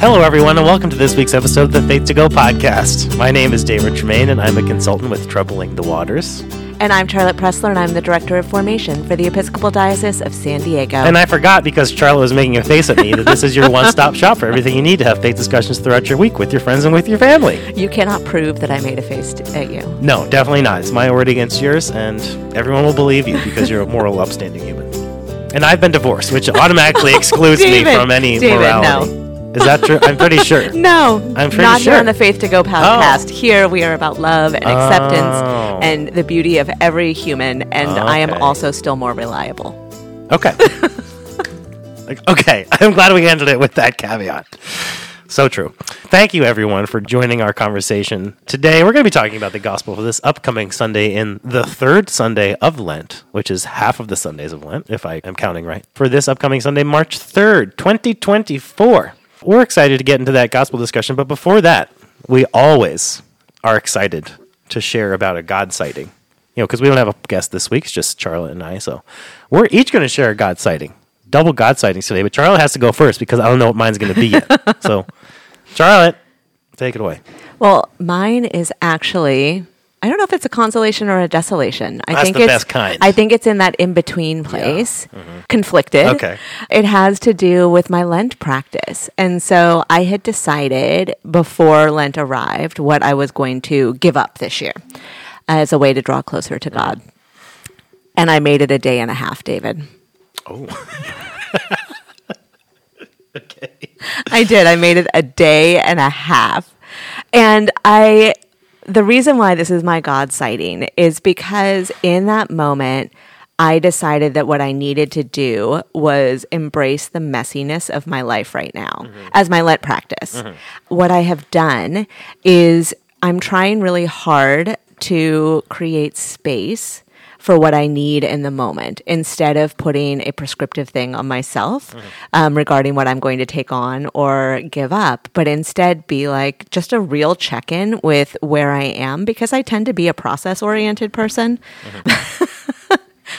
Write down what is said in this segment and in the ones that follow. Hello, everyone, and welcome to this week's episode of the Faith to Go podcast. My name is David Tremaine, and I'm a consultant with Troubling the Waters. And I'm Charlotte Pressler, and I'm the Director of Formation for the Episcopal Diocese of San Diego. And I forgot, because Charlotte was making a face at me, that this is your one-stop shop for everything you need to have faith discussions throughout your week with your friends and with your family. You cannot prove that I made a face at you. No, definitely not. It's my word against yours, and everyone will believe you because you're a moral, upstanding human. And I've been divorced, which automatically excludes me from any morality. No. Is that true? I'm pretty sure. No, I'm pretty not sure. Here on the Faith to Go podcast. Oh. Here we are about love and acceptance and the beauty of every human, and okay. I am also still more reliable. Okay. Okay, I'm glad we ended it with that caveat. So true. Thank you, everyone, for joining our conversation. Today, we're going to be talking about the gospel for this upcoming Sunday in the third Sunday of Lent, which is half of the Sundays of Lent, if I am counting right, for this upcoming Sunday, March 3rd, 2024. We're excited to get into that gospel discussion, but before that, we always are excited to share about a God sighting. You know, because we don't have a guest this week, it's just Charlotte and I, so we're each going to share a God sighting. Double God sightings today, but Charlotte has to go first because I don't know what mine's going to be yet. So, Charlotte, take it away. Well, mine is actually, I don't know if it's a consolation or a desolation. I think it's the best kind. I think it's in that in-between place, conflicted. Okay. It has to do with my Lent practice. And so I had decided before Lent arrived what I was going to give up this year as a way to draw closer to God. And I made it a day and a half, David. Oh. Okay. I did. I made it a day and a half. And the reason why this is my God sighting is because in that moment, I decided that what I needed to do was embrace the messiness of my life right now as my Lent practice. What I have done is I'm trying really hard to create space for what I need in the moment instead of putting a prescriptive thing on myself regarding what I'm going to take on or give up, but instead be like just a real check-in with where I am because I tend to be a process-oriented person.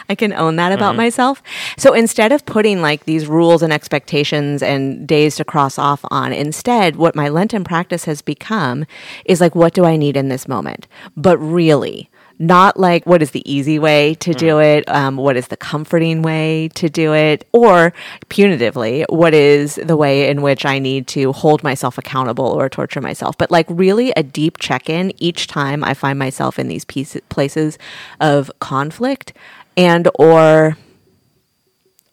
I can own that about myself. So instead of putting like these rules and expectations and days to cross off on, instead what my Lenten practice has become is like, what do I need in this moment? But really, not like what is the easy way to do it, what is the comforting way to do it, or punitively, what is the way in which I need to hold myself accountable or torture myself. But like really a deep check-in each time I find myself in these places of conflict and or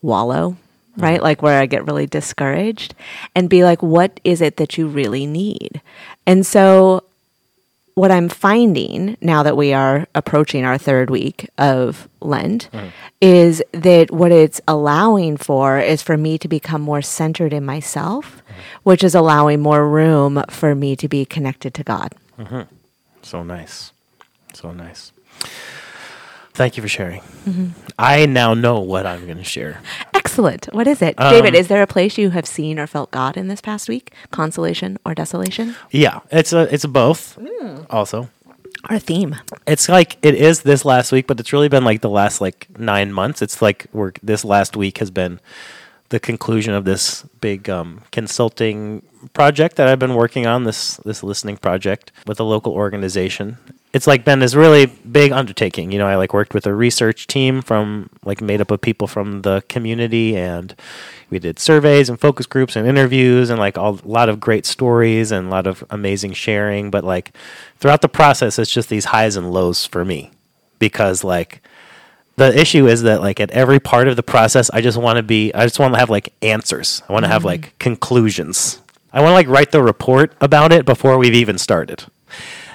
wallow, right? Like where I get really discouraged and be like, what is it that you really need? And so what I'm finding now that we are approaching our third week of Lent is that what it's allowing for is for me to become more centered in myself, which is allowing more room for me to be connected to God. So nice. So nice. Thank you for sharing. I now know what I'm going to share. Excellent. What is it? David, is there a place you have seen or felt God in this past week? Consolation or desolation? Yeah, it's both also. Our theme. It's like, it is this last week, but it's really been like the last like 9 months. It's like this last week has been the conclusion of this big consulting project that I've been working on, this listening project with a local organization. It's like been this really big undertaking. You know, I like worked with a research team from like made up of people from the community, and we did surveys and focus groups and interviews and like a lot of great stories and a lot of amazing sharing. But like throughout the process, it's just these highs and lows for me because like the issue is that like at every part of the process, I just want to have like answers. I want to have like conclusions. I want to like write the report about it before we've even started.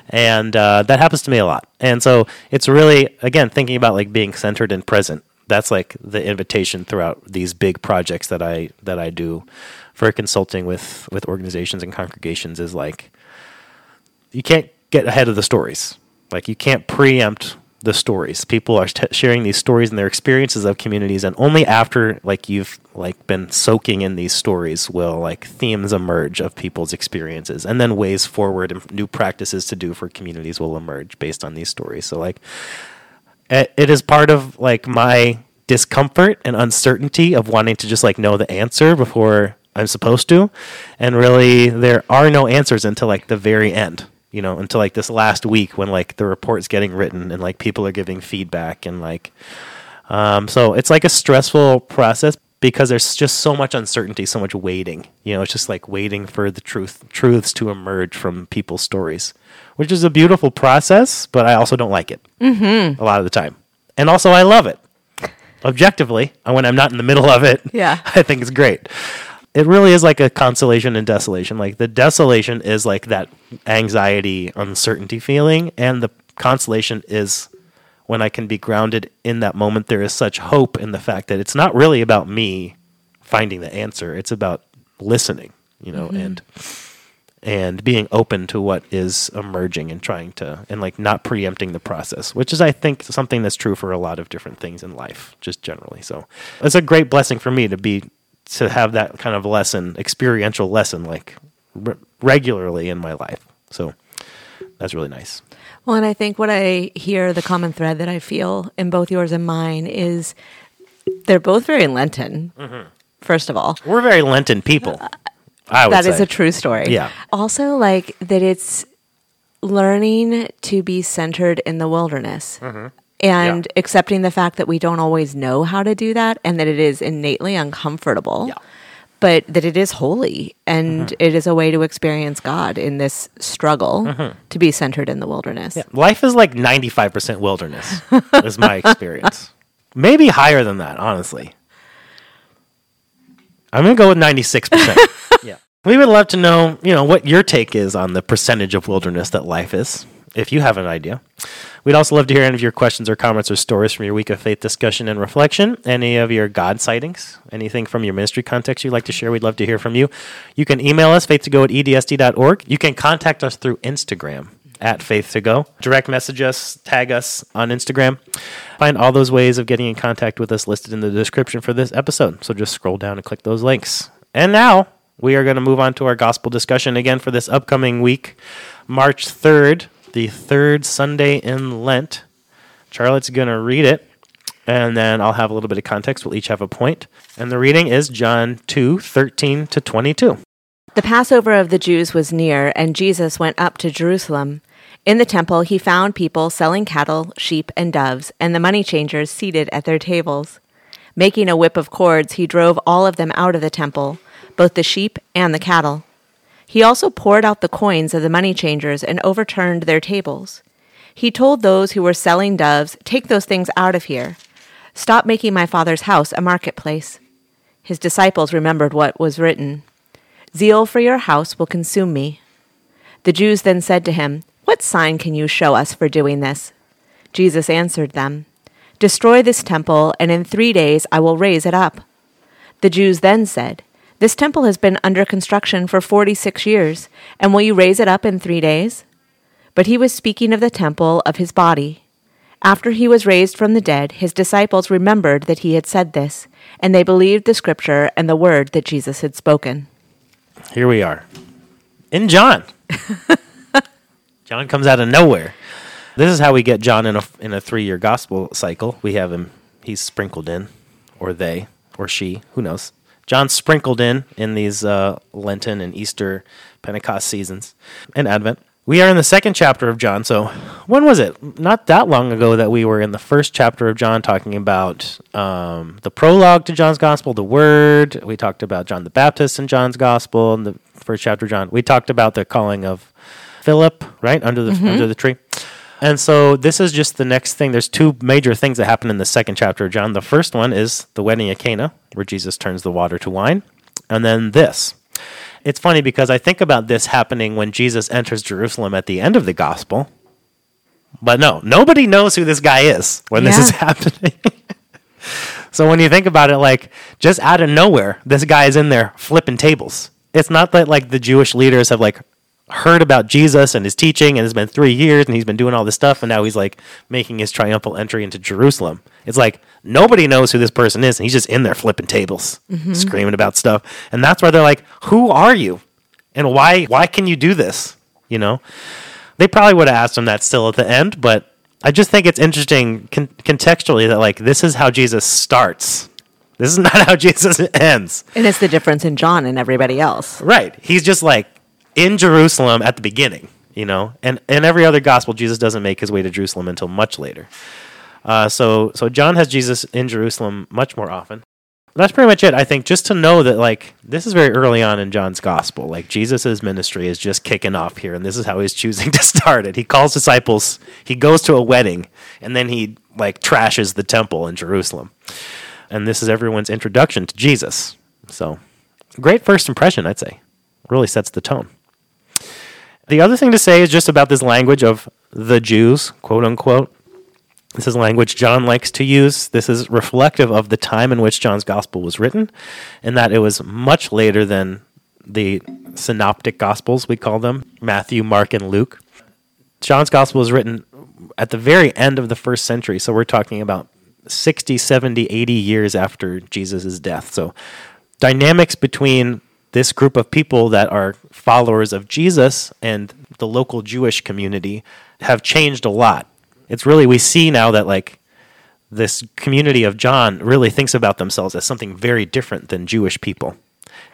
And that happens to me a lot. And so it's really, again, thinking about like being centered and present. That's like the invitation throughout these big projects that I do for consulting with organizations and congregations is like, you can't get ahead of the stories. Like you can't preempt the stories. People are sharing these stories and their experiences of communities. And only after like you've like been soaking in these stories will like themes emerge of people's experiences, and then ways forward and new practices to do for communities will emerge based on these stories. So like it is part of like my discomfort and uncertainty of wanting to just like know the answer before I'm supposed to. And really, there are no answers until like the very end, you know, until like this last week when like the report's getting written and like people are giving feedback and like, so it's like a stressful process because there's just so much uncertainty, so much waiting, you know, it's just like waiting for the truths to emerge from people's stories, which is a beautiful process, but I also don't like it a lot of the time. And also I love it. Objectively, when I'm not in the middle of it, I think it's great. It really is like a consolation and desolation. Like the desolation is like that anxiety, uncertainty feeling. And the consolation is when I can be grounded in that moment, there is such hope in the fact that it's not really about me finding the answer. It's about listening, you know, and being open to what is emerging and trying to, and like not preempting the process, which is, I think, something that's true for a lot of different things in life, just generally. So it's a great blessing for me to have that kind of lesson, experiential lesson, like regularly in my life. So that's really nice. Well, and I think what I hear, the common thread that I feel in both yours and mine is they're both very Lenten, first of all. We're very Lenten people. That is a true story. Yeah. Also, like, that it's learning to be centered in the wilderness and accepting the fact that we don't always know how to do that and that it is innately uncomfortable, but that it is holy and it is a way to experience God in this struggle to be centered in the wilderness. Yeah. Life is like 95% wilderness is my experience. Maybe higher than that, honestly. I'm going to go with 96%. Yeah. We would love to know, you know, what your take is on the percentage of wilderness that life is, if you have an idea. We'd also love to hear any of your questions or comments or stories from your week of faith discussion and reflection, any of your God sightings, anything from your ministry context you'd like to share. We'd love to hear from you. You can email us, faithtogo@edsd.org. You can contact us through Instagram, @faithtogo. Direct message us, tag us on Instagram. Find all those ways of getting in contact with us listed in the description for this episode. So just scroll down and click those links. And now we are going to move on to our gospel discussion again for this upcoming week, March 3rd, the third Sunday in Lent. Charlotte's going to read it, and then I'll have a little bit of context. We'll each have a point. And the reading is John 2:13-22. The Passover of the Jews was near, and Jesus went up to Jerusalem. In the temple, he found people selling cattle, sheep, and doves, and the money changers seated at their tables. Making a whip of cords, he drove all of them out of the temple, both the sheep and the cattle. He also poured out the coins of the money changers and overturned their tables. He told those who were selling doves, "Take those things out of here. Stop making my Father's house a marketplace." His disciples remembered what was written, "Zeal for your house will consume me." The Jews then said to him, "What sign can you show us for doing this?" Jesus answered them, "Destroy this temple, and in 3 days I will raise it up." The Jews then said, "This temple has been under construction for 46 years, and will you raise it up in 3 days?" But he was speaking of the temple of his body. After he was raised from the dead, his disciples remembered that he had said this, and they believed the scripture and the word that Jesus had spoken. Here we are. In John. John comes out of nowhere. This is how we get John in a three-year gospel cycle. We have him, he's sprinkled in, or they, or she, who knows. John sprinkled in these Lenten and Easter, Pentecost seasons, and Advent. We are in the second chapter of John, so when was it? Not that long ago that we were in the first chapter of John talking about the prologue to John's Gospel, the Word. We talked about John the Baptist in John's Gospel in the first chapter of John. We talked about the calling of Philip, right, under the tree. And so this is just the next thing. There's two major things that happen in the second chapter of John. The first one is the wedding at Cana, where Jesus turns the water to wine. And then this. It's funny because I think about this happening when Jesus enters Jerusalem at the end of the gospel. But no, nobody knows who this guy is when this is happening. So when you think about it, like, just out of nowhere, this guy is in there flipping tables. It's not that, like, the Jewish leaders have, like, heard about Jesus and his teaching, and it's been 3 years, and he's been doing all this stuff, and now he's like making his triumphal entry into Jerusalem. It's like nobody knows who this person is, and he's just in there flipping tables, screaming about stuff. And that's why they're like, "Who are you? And why can you do this?" You know? They probably would have asked him that still at the end, but I just think it's interesting contextually that like this is how Jesus starts This is not how Jesus ends. And it's the difference in John and everybody else. Right. He's just like in Jerusalem at the beginning, you know, and in every other gospel, Jesus doesn't make his way to Jerusalem until much later. So John has Jesus in Jerusalem much more often. That's pretty much it, I think, just to know that, like, this is very early on in John's gospel. Like, Jesus' ministry is just kicking off here, and this is how he's choosing to start it. He calls disciples, he goes to a wedding, and then he, like, trashes the temple in Jerusalem. And this is everyone's introduction to Jesus. So, great first impression, I'd say. Really sets the tone. The other thing to say is just about this language of the Jews, quote unquote. This is language John likes to use. This is reflective of the time in which John's gospel was written, and that it was much later than the synoptic gospels, we call them, Matthew, Mark, and Luke. John's gospel was written at the very end of the first century, so we're talking about 60, 70, 80 years after Jesus' death. So dynamics between this group of people that are followers of Jesus and the local Jewish community have changed a lot. It's really, we see now that, like, this community of John really thinks about themselves as something very different than Jewish people.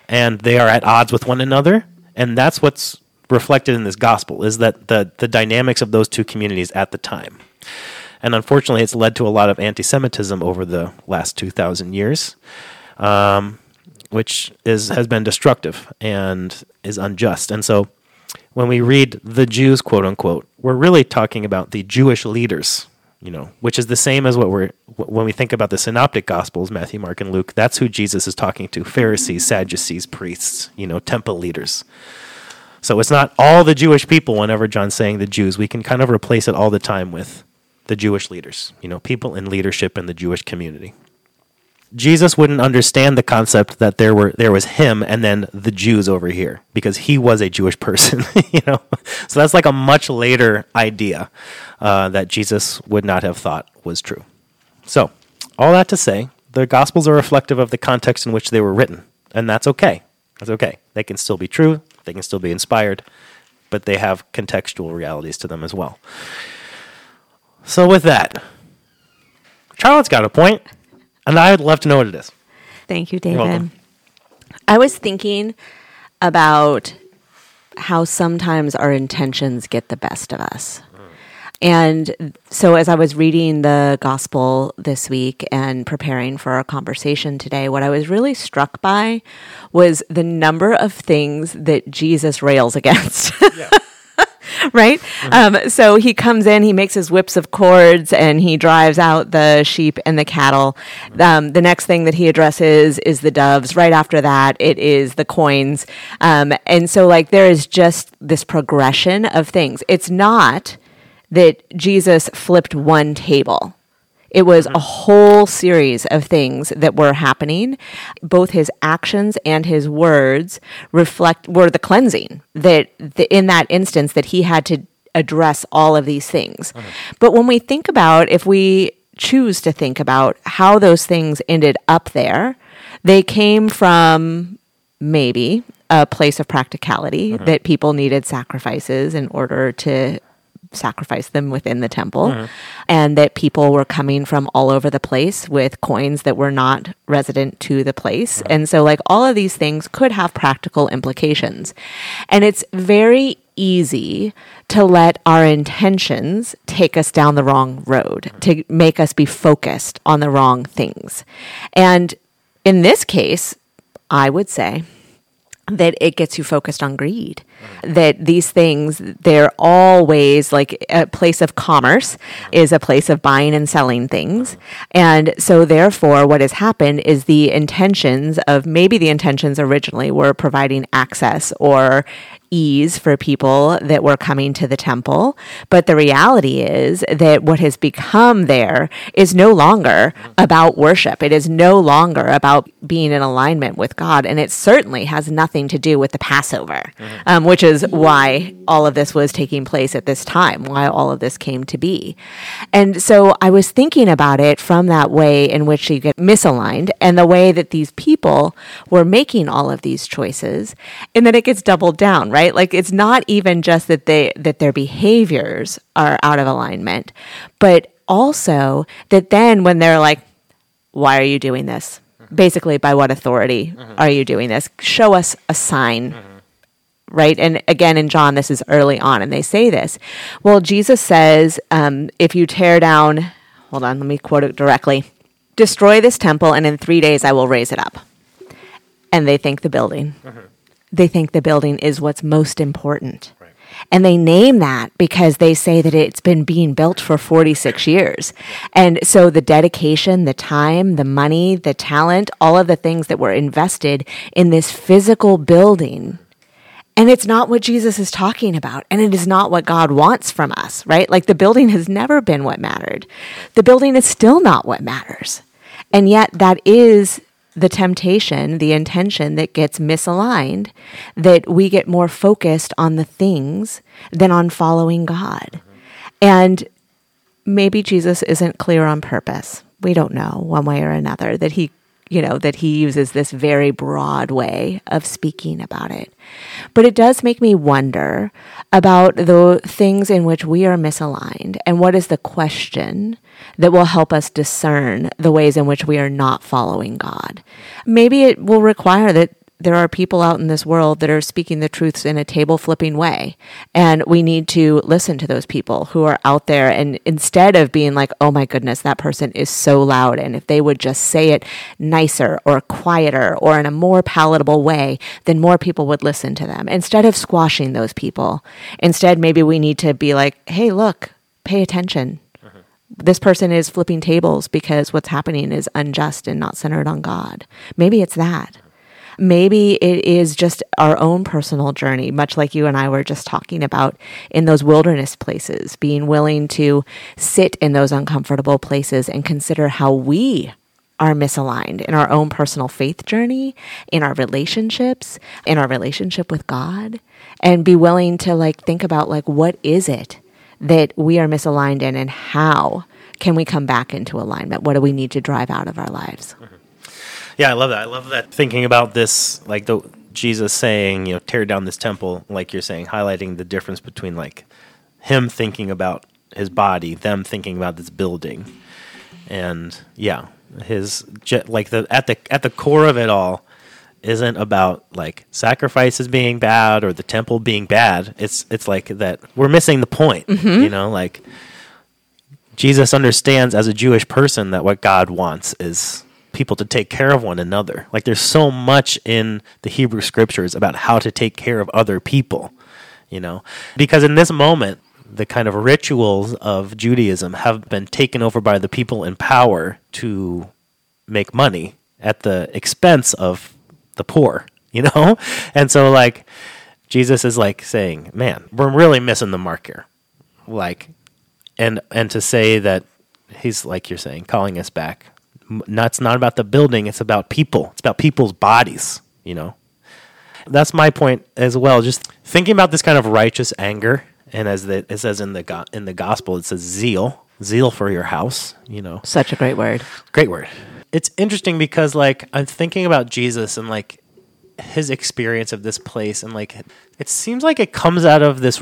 And they are at odds with one another, and that's what's reflected in this gospel, is that the dynamics of those two communities at the time. And unfortunately, it's led to a lot of anti-Semitism over the last 2,000 years, which has been destructive and is unjust. And so when we read the Jews, quote unquote, we're really talking about the Jewish leaders, you know, which is the same as when we think about the synoptic gospels, Matthew, Mark, and Luke, that's who Jesus is talking to, Pharisees, Sadducees, priests, you know, temple leaders. So it's not all the Jewish people whenever John's saying the Jews. We can kind of replace it all the time with the Jewish leaders, you know, people in leadership in the Jewish community. Jesus wouldn't understand the concept that there was him and then the Jews over here, because he was a Jewish person, you know. So that's like a much later idea that Jesus would not have thought was true. So all that to say, the Gospels are reflective of the context in which they were written, and that's okay. That's okay. They can still be true. They can still be inspired, but they have contextual realities to them as well. So with that, Charlotte's got a point. And I would love to know what it is. Thank you, David. I was thinking about how sometimes our intentions get the best of us. And so as I was reading the gospel this week and preparing for our conversation today, what I was really struck by was the number of things that Jesus rails against. Yeah. Right? Mm-hmm. So he comes in, he makes his whips of cords, and he drives out the sheep and the cattle. The next thing that he addresses is the doves. Right after that, it is the coins. And so, like, there is just this progression of things. It's not that Jesus flipped one table. It was a whole series of things that were happening. Both his actions and his words were the cleansing that in that instance that he had to address all of these things. Uh-huh. But when we think about, if we choose to think about how those things ended up there, they came from maybe a place of practicality that people needed sacrifices in order to sacrifice them within the temple, and that people were coming from all over the place with coins that were not resident to the place. And so, like, all of these things could have practical implications. And it's very easy to let our intentions take us down the wrong road, to make us be focused on the wrong things. And in this case, I would say that it gets you focused on greed, that these things, they're always like a place of commerce is a place of buying and selling things. And so therefore what has happened is the intentions of maybe the intentions originally were providing access or ease for people that were coming to the temple. But the reality is that what has become there is no longer about worship. It is no longer about being in alignment with God. And it certainly has nothing to do with the Passover, which is why all of this was taking place at this time, why all of this came to be. And so I was thinking about it from that way in which you get misaligned and the way that these people were making all of these choices, and then it gets doubled down, right? Right? Like, it's not even just that their behaviors are out of alignment, but also that then when they're like, why are you doing this? basically, by what authority are you doing this? Show us a sign, right? And again, in John, this is early on, and they say this. Well, Jesus says, if you tear down, hold on, let me quote it directly, destroy this temple, and in 3 days I will raise it up. And they think the building. They think the building is what's most important. Right. And they name that because they say that it's been being built for 46 years. And so the dedication, the time, the money, the talent, all of the things that were invested in this physical building. And it's not what Jesus is talking about. And it is not what God wants from us, right? Like the building has never been what mattered. The building is still not what matters. And yet that is the temptation, the intention that gets misaligned, that we get more focused on the things than on following God. And maybe Jesus isn't clear on purpose. We don't know one way or another that he uses this very broad way of speaking about it. But it does make me wonder about the things in which we are misaligned and what is the question that will help us discern the ways in which we are not following God. Maybe it will require that there are people out in this world that are speaking the truths in a table-flipping way, and we need to listen to those people who are out there, and instead of being like, oh my goodness, that person is so loud, and if they would just say it nicer or quieter or in a more palatable way, then more people would listen to them. Instead of squashing those people, instead maybe we need to be like, hey, look, pay attention. This person is flipping tables because what's happening is unjust and not centered on God. Maybe it's that. Maybe it is just our own personal journey, much like you and I were just talking about in those wilderness places, being willing to sit in those uncomfortable places and consider how we are misaligned in our own personal faith journey, in our relationships, in our relationship with God, and be willing to think about what is it that we are misaligned in and how can we come back into alignment? What do we need to drive out of our lives? Yeah, I love that. I love that thinking about this, the Jesus saying, tear down this temple, like you're saying, highlighting the difference between him thinking about his body, them thinking about this building, and yeah, his at the core of it all isn't about sacrifices being bad or the temple being bad. It's that we're missing the point. Jesus understands as a Jewish person that what God wants is people to take care of one another. There's so much in the Hebrew scriptures about how to take care of other people, because in this moment, the kind of rituals of Judaism have been taken over by the people in power to make money at the expense of the poor, And so, Jesus is saying, man, we're really missing the mark here. And to say that he's, you're saying, calling us back. That's not about the building, it's about people. It's about people's bodies, That's my point as well. Just thinking about this kind of righteous anger, and as it says in the gospel, it says zeal for your house, Such a great word. Great word. It's interesting because, I'm thinking about Jesus and, his experience of this place, and, it seems like it comes out of this,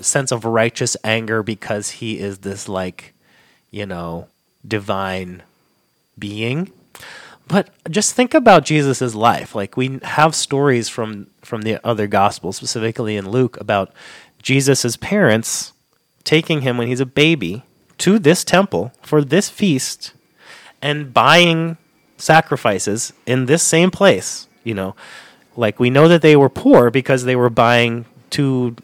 sense of righteous anger because he is this, divine being. But just think about Jesus's life. We have stories from the other gospels, specifically in Luke, about Jesus's parents taking him when he's a baby to this temple for this feast and buying sacrifices in this same place. We know that they were poor because they were buying two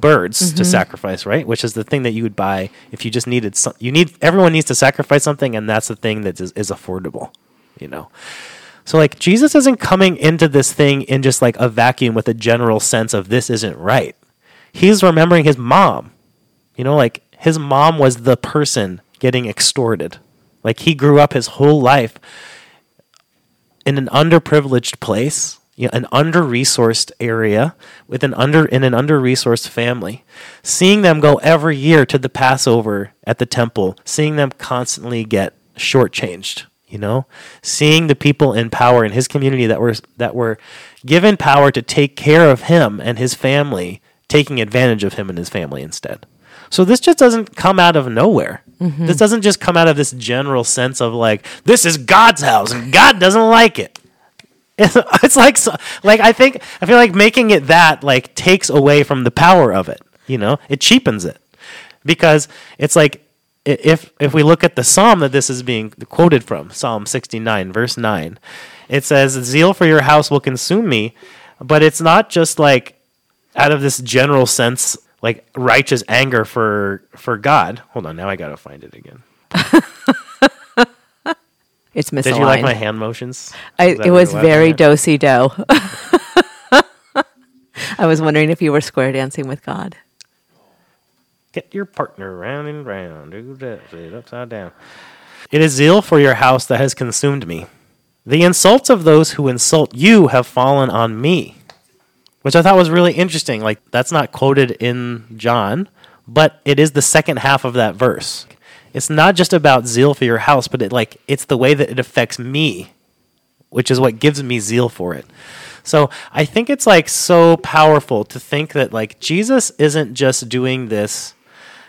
birds to sacrifice, right? Which is the thing that you would buy if you just needed everyone needs to sacrifice something, and that's the thing that is affordable, So Jesus isn't coming into this thing in just a vacuum with a general sense of this isn't right. He's remembering his mom. His mom was the person getting extorted. He grew up his whole life in an underprivileged place. An under-resourced area with an under-resourced family, seeing them go every year to the Passover at the temple, seeing them constantly get shortchanged, seeing the people in power in his community that were given power to take care of him and his family, taking advantage of him and his family instead. So this just doesn't come out of nowhere. Mm-hmm. This doesn't just come out of this general sense of like, this is God's house and God doesn't like it. It's like I feel like making it that like takes away from the power of it. You know, it cheapens it because it's like if we look at the psalm that this is being quoted from, Psalm 69, verse 9, it says, "Zeal for your house will consume me," but it's not just like out of this general sense, like righteous anger for God. Hold on, now I gotta find it again. It's misaligned. Did you like my hand motions? It was very do-si-do. I was wondering if you were square dancing with God. Get your partner round and round. Do that upside down. It is zeal for your house that has consumed me. The insults of those who insult you have fallen on me. Which I thought was really interesting. Like, that's not quoted in John, but it is the second half of that verse. It's not just about zeal for your house, but it's the way that it affects me, which is what gives me zeal for it. So I think it's like so powerful to think that like Jesus isn't just doing this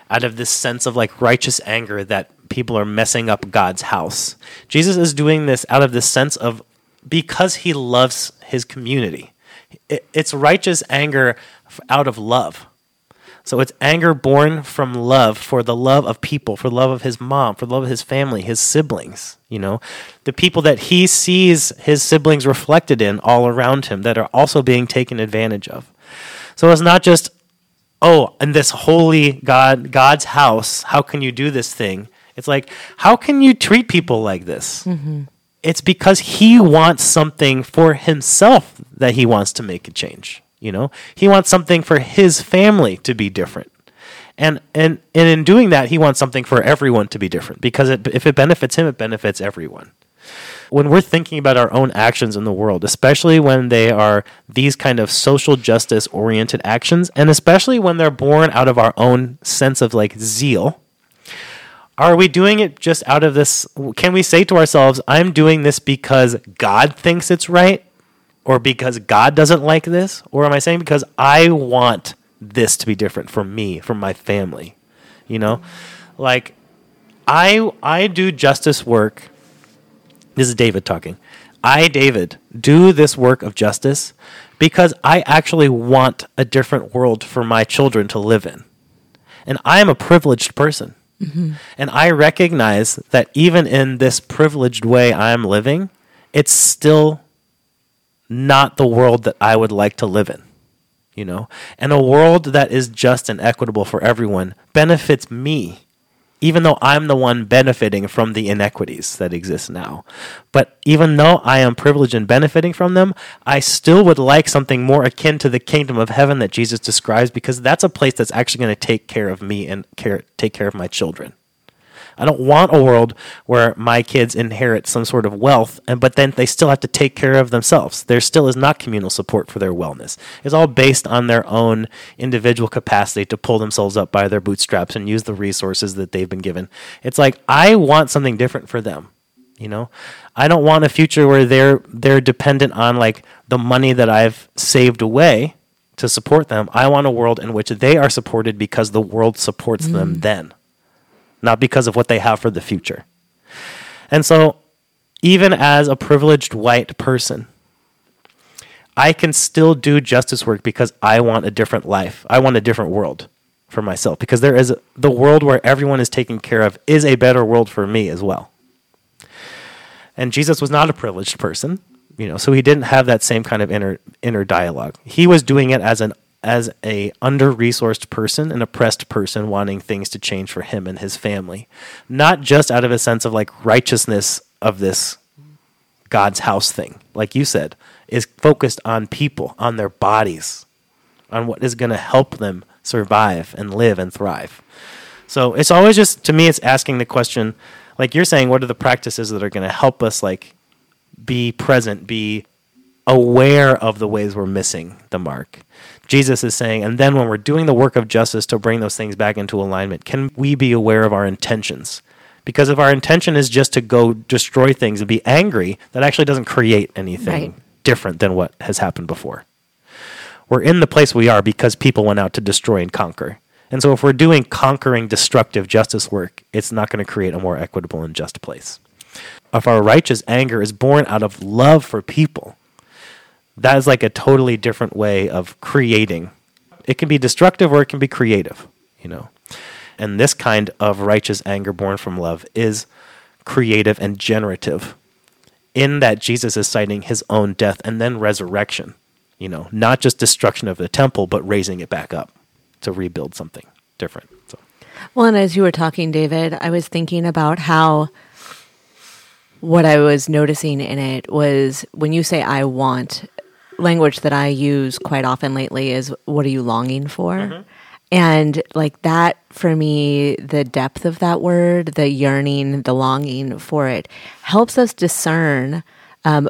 out of this sense of like righteous anger that people are messing up God's house. Jesus is doing this out of this sense of because he loves his community. It's righteous anger out of love. So it's anger born from love, for the love of people, for the love of his mom, for the love of his family, his siblings, you know, the people that he sees his siblings reflected in all around him that are also being taken advantage of. So it's not just, oh, in this holy God's house, how can you do this thing? It's like, how can you treat people like this? Mm-hmm. It's because he wants something for himself that he wants to make a change. You know, he wants something for his family to be different. And in doing that, he wants something for everyone to be different because if it benefits him, it benefits everyone. When we're thinking about our own actions in the world, especially when they are these kind of social justice oriented actions, and especially when they're born out of our own sense of like zeal, are we doing it just out of this? Can we say to ourselves, I'm doing this because God thinks it's right? Or because God doesn't like this? Or am I saying because I want this to be different for me, for my family? You know? Like, I do justice work. This is David talking. I, David, do this work of justice because I actually want a different world for my children to live in. And I am a privileged person. Mm-hmm. And I recognize that even in this privileged way I'm living, it's still not the world that I would like to live in, you know? And a world that is just and equitable for everyone benefits me, even though I'm the one benefiting from the inequities that exist now. But even though I am privileged and benefiting from them, I still would like something more akin to the kingdom of heaven that Jesus describes, because that's a place that's actually going to take care of me and take care of my children. I don't want a world where my kids inherit some sort of wealth, but then they still have to take care of themselves. There still is not communal support for their wellness. It's all based on their own individual capacity to pull themselves up by their bootstraps and use the resources that they've been given. It's like, I want something different for them. You know, I don't want a future where they're dependent on like the money that I've saved away to support them. I want a world in which they are supported because the world supports them then. Not because of what they have for the future. And so, even as a privileged white person, I can still do justice work because I want a different life. I want a different world for myself because there is the world where everyone is taken care of is a better world for me as well. And Jesus was not a privileged person, you know, so he didn't have that same kind of inner dialogue. He was doing it as a under-resourced person, an oppressed person wanting things to change for him and his family, not just out of a sense of like righteousness of this God's house thing, like you said, is focused on people, on their bodies, on what is going to help them survive and live and thrive. So it's always just, to me, it's asking the question, like you're saying, what are the practices that are going to help us like be present, be aware of the ways we're missing the mark? Jesus is saying, and then when we're doing the work of justice to bring those things back into alignment, can we be aware of our intentions? Because if our intention is just to go destroy things and be angry, that actually doesn't create anything different than what has happened before. We're in the place we are because people went out to destroy and conquer. And so if we're doing conquering destructive justice work, it's not going to create a more equitable and just place. If our righteous anger is born out of love for people, that is like a totally different way of creating. It can be destructive or it can be creative, you know. And this kind of righteous anger born from love is creative and generative, in that Jesus is citing his own death and then resurrection, you know, not just destruction of the temple, but raising it back up to rebuild something different. So. Well, and as you were talking, David, I was thinking about how what I was noticing in it was when you say I want, language that I use quite often lately is, what are you longing for? Mm-hmm. And like that, for me, the depth of that word, the yearning, the longing for it, helps us discern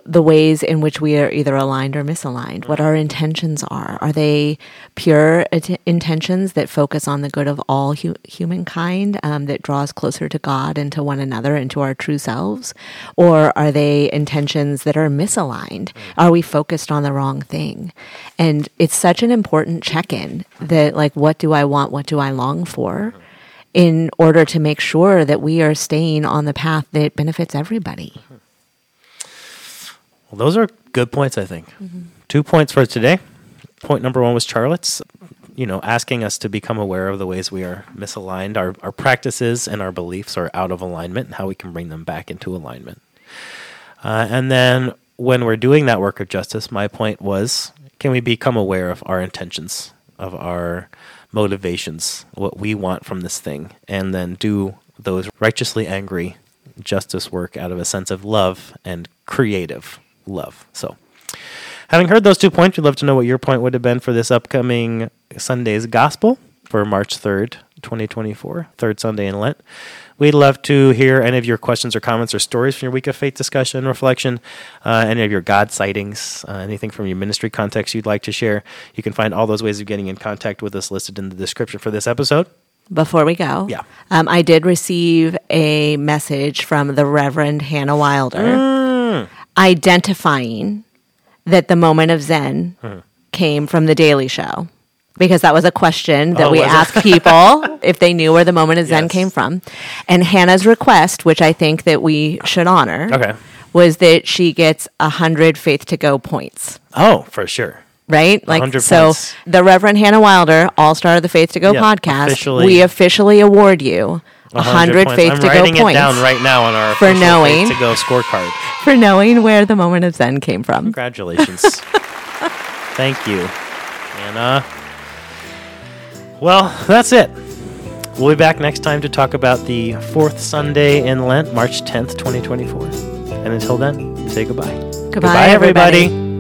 the ways in which we are either aligned or misaligned, what our intentions are. Are they pure intentions that focus on the good of all humankind, that draw us closer to God and to one another and to our true selves? Or are they intentions that are misaligned? Are we focused on the wrong thing? And it's such an important check-in that, like, what do I want? What do I long for? In order to make sure that we are staying on the path that benefits everybody. Well, those are good points, I think. Mm-hmm. 2 points for today. Point number one was Charlotte's, you know, asking us to become aware of the ways we are misaligned. Our practices and our beliefs are out of alignment and how we can bring them back into alignment. And then when we're doing that work of justice, my point was, can we become aware of our intentions, of our motivations, what we want from this thing, and then do those righteously angry justice work out of a sense of love and creative love. So, having heard those 2 points, we'd love to know what your point would have been for this upcoming Sunday's Gospel for March 3rd, 2024, third Sunday in Lent. We'd love to hear any of your questions or comments or stories from your week of faith discussion, reflection, any of your God sightings, anything from your ministry context you'd like to share. You can find all those ways of getting in contact with us listed in the description for this episode. Before we go, yeah, I did receive a message from the Reverend Hannah Wilder. Identifying that the moment of Zen came from The Daily Show, because that was a question that we asked people if they knew where the moment of Zen came from. And Hannah's request, which I think that we should honor, was that she gets 100 Faith to Go points. Oh, for sure. Right? Like, so points. The Reverend Hannah Wilder, all-star of the Faith to Go podcast, we officially award you 100 Faith to Go points. I'm writing it down right now on our official Faith to Go scorecard. For knowing where the moment of Zen came from. Congratulations. Thank you, Anna. Well, that's it. We'll be back next time to talk about the fourth Sunday in Lent, March 10th, 2024. And until then, say goodbye. Goodbye, everybody.